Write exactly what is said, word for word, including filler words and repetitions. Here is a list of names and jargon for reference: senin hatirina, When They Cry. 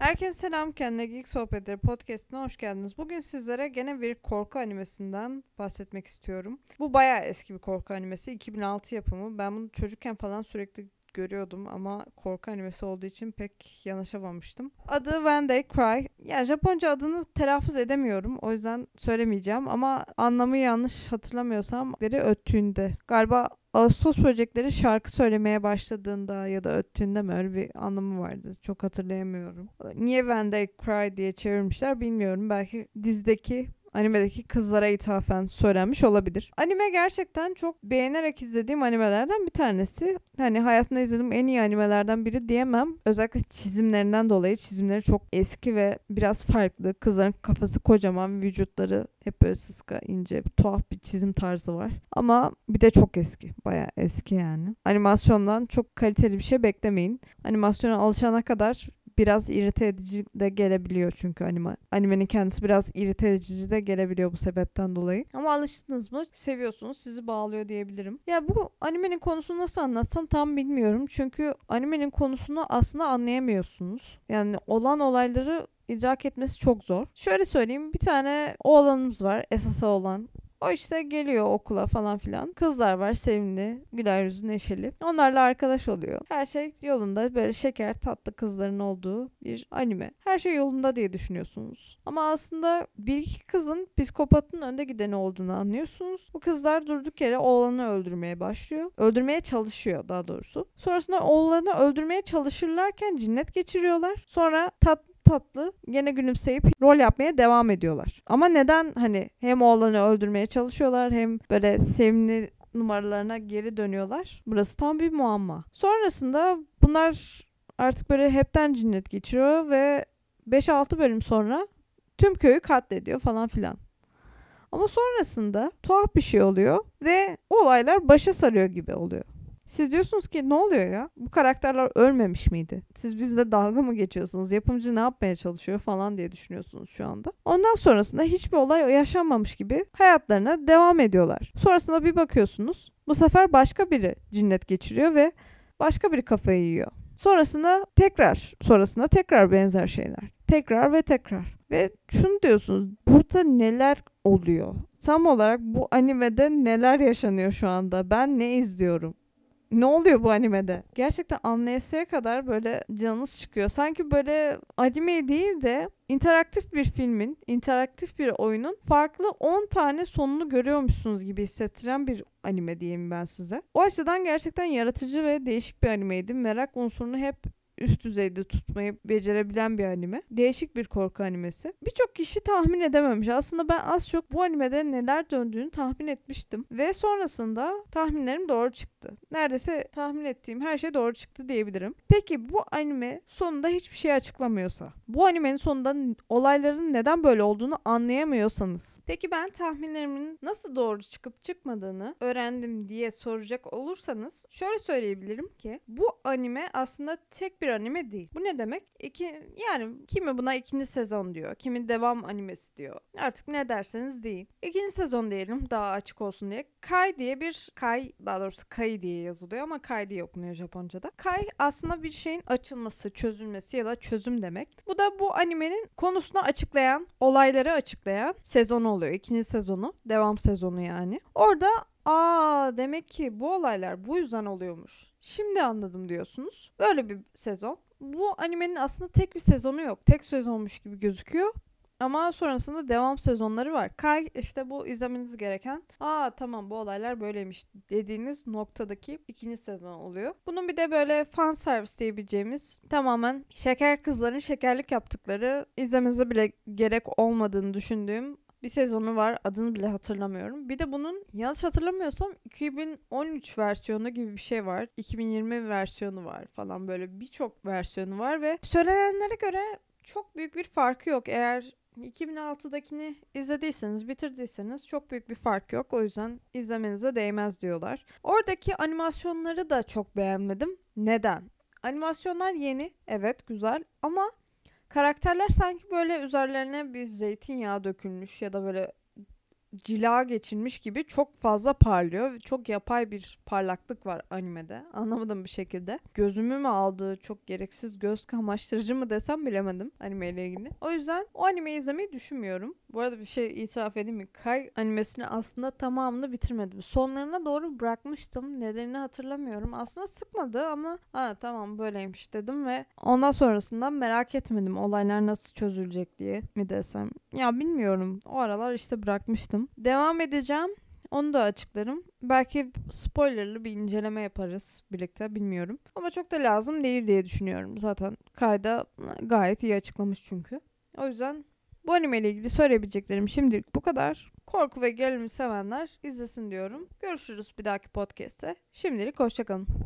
Herkese selam, kendine Geek Sohbetleri podcastine hoş geldiniz. Bugün sizlere gene bir korku animesinden bahsetmek istiyorum. Bu bayağı eski bir korku animesi, iki bin altı yapımı. Ben bunu çocukken falan sürekli görüyordum ama korku animesi olduğu için pek yanaşamamıştım. Adı When They Cry. Yani Japonca adını telaffuz edemiyorum, o yüzden söylemeyeceğim ama anlamı yanlış hatırlamıyorsam deri öttüğünde galiba Ağustos böcekleri şarkı söylemeye başladığında ya da öttüğünde mi, öyle bir anlamı vardı. Çok hatırlayamıyorum. Niye When They Cry diye çevirmişler bilmiyorum. Belki dizdeki, animedeki kızlara ithafen söylenmiş olabilir. Anime gerçekten çok beğenerek izlediğim animelerden bir tanesi. Hani hayatımda izlediğim en iyi animelerden biri diyemem. Özellikle çizimlerinden dolayı. Çizimleri çok eski ve biraz farklı. Kızların kafası kocaman, vücutları hep böyle sıska, ince, tuhaf bir çizim tarzı var. Ama bir de çok eski. Bayağı eski yani. Animasyondan çok kaliteli bir şey beklemeyin. Animasyona alışana kadar biraz irite edici de gelebiliyor çünkü anime. Animenin kendisi biraz irite edici de gelebiliyor bu sebepten dolayı. Ama alıştınız mı, seviyorsunuz, sizi bağlıyor diyebilirim. Ya bu animenin konusunu nasıl anlatsam tam bilmiyorum. Çünkü animenin konusunu aslında anlayamıyorsunuz. Yani olan olayları idrak etmesi çok zor. Şöyle söyleyeyim, bir tane oğlanımız var, esas oğlan. O işte geliyor okula falan filan. Kızlar var, sevimli, güler yüzlü, neşeli. Onlarla arkadaş oluyor. Her şey yolunda, böyle şeker tatlı kızların olduğu bir anime. Her şey yolunda diye düşünüyorsunuz. Ama aslında bir iki kızın psikopatın önde gideni olduğunu anlıyorsunuz. Bu kızlar durduk yere oğlanı öldürmeye başlıyor. Öldürmeye çalışıyor daha doğrusu. Sonrasında oğlanı öldürmeye çalışırlarken cinnet geçiriyorlar. Sonra tatlı tatlı gene gülümseyip rol yapmaya devam ediyorlar. Ama neden hani hem oğlanı öldürmeye çalışıyorlar hem böyle sevimli numaralarına geri dönüyorlar? Burası tam bir muamma. Sonrasında bunlar artık böyle hepten cinnet geçiriyor ve beş altı bölüm sonra tüm köyü katlediyor falan filan. Ama sonrasında tuhaf bir şey oluyor ve olaylar başa sarıyor gibi oluyor. Siz diyorsunuz ki ne oluyor ya? Bu karakterler ölmemiş miydi? Siz bizle dalga mı geçiyorsunuz? Yapımcı ne yapmaya çalışıyor falan diye düşünüyorsunuz şu anda. Ondan sonrasında hiçbir olay yaşanmamış gibi hayatlarına devam ediyorlar. Sonrasında bir bakıyorsunuz, bu sefer başka biri cinnet geçiriyor ve başka biri kafayı yiyor. Sonrasında tekrar, sonrasında tekrar benzer şeyler. Tekrar ve tekrar. Ve şunu diyorsunuz, burada neler oluyor? Tam olarak bu animede neler yaşanıyor şu anda? Ben ne izliyorum? Ne oluyor bu animede? Gerçekten anlayasıya kadar böyle canınız çıkıyor. Sanki böyle anime değil de interaktif bir filmin, interaktif bir oyunun farklı on tane sonunu görüyormuşsunuz gibi hissettiren bir anime diyeyim ben size. O açıdan gerçekten yaratıcı ve değişik bir animeydi. Merak unsurunu hep üst düzeyde tutmayı becerebilen bir anime. Değişik bir korku animesi. Birçok kişi tahmin edememiş. Aslında ben az çok bu animede neler döndüğünü tahmin etmiştim. Ve sonrasında tahminlerim doğru çıktı. Neredeyse tahmin ettiğim her şey doğru çıktı diyebilirim. Peki bu anime sonunda hiçbir şey açıklamıyorsa? Bu animenin sonunda olayların neden böyle olduğunu anlayamıyorsanız? Peki ben tahminlerimin nasıl doğru çıkıp çıkmadığını öğrendim diye soracak olursanız şöyle söyleyebilirim ki bu anime aslında tek bir anime değil. Bu ne demek? İki, yani kimi buna ikinci sezon diyor, kimi devam animesi diyor. Artık ne derseniz deyin. İkinci sezon diyelim daha açık olsun diye. Kai diye bir Kai, daha doğrusu Kai diye yazılıyor ama Kai diye okunuyor Japonca'da. Kai aslında bir şeyin açılması, çözülmesi ya da çözüm demek. Bu da bu animenin konusunu açıklayan, olayları açıklayan sezonu oluyor. İkinci sezonu, devam sezonu yani. Orada aa demek ki bu olaylar bu yüzden oluyormuş. Şimdi anladım diyorsunuz. Böyle bir sezon. Bu animenin aslında tek bir sezonu yok. Tek sezonmuş gibi gözüküyor. Ama sonrasında devam sezonları var. Kay işte bu izlemeniz gereken, aa tamam bu olaylar böyleymiş dediğiniz noktadaki ikinci sezon oluyor. Bunun bir de böyle fan servis diyebileceğimiz tamamen şeker kızların şekerlik yaptıkları, izlemenize bile gerek olmadığını düşündüğüm bir sezonu var. Adını bile hatırlamıyorum. Bir de bunun yanlış hatırlamıyorsam iki bin on üç versiyonu gibi bir şey var. iki bin yirmi versiyonu var falan, böyle birçok versiyonu var ve söylenenlere göre çok büyük bir farkı yok. Eğer iki bin altıdakini izlediyseniz, bitirdiyseniz çok büyük bir fark yok. O yüzden izlemenize değmez diyorlar. Oradaki animasyonları da çok beğenmedim. Neden? Animasyonlar yeni, evet güzel ama karakterler sanki böyle üzerlerine bir zeytinyağı dökülmüş ya da böyle cila geçirmiş gibi çok fazla parlıyor. Çok yapay bir parlaklık var animede. Anlamadım bir şekilde. Gözümü mü aldı, çok gereksiz göz kamaştırıcı mı desem bilemedim animeyle ilgili. O yüzden o animeyi izlemeyi düşünmüyorum. Bu arada bir şey itiraf edeyim mi? Kai animesini aslında tamamını bitirmedim. Sonlarına doğru bırakmıştım. Nedenini hatırlamıyorum. Aslında sıkmadı ama ha tamam böyleymiş dedim ve ondan sonrasında merak etmedim olaylar nasıl çözülecek diye mi desem. Ya bilmiyorum. O aralar işte bırakmıştım. Devam edeceğim. Onu da açıklarım. Belki spoilerlı bir inceleme yaparız birlikte, bilmiyorum. Ama çok da lazım değil diye düşünüyorum. Zaten Kai'da gayet iyi açıklamış çünkü. O yüzden bu anime ile ilgili söyleyebileceklerim şimdilik bu kadar. Korku ve gerilimi sevenler izlesin diyorum. Görüşürüz bir dahaki podcast'te. Şimdilik hoşça kalın.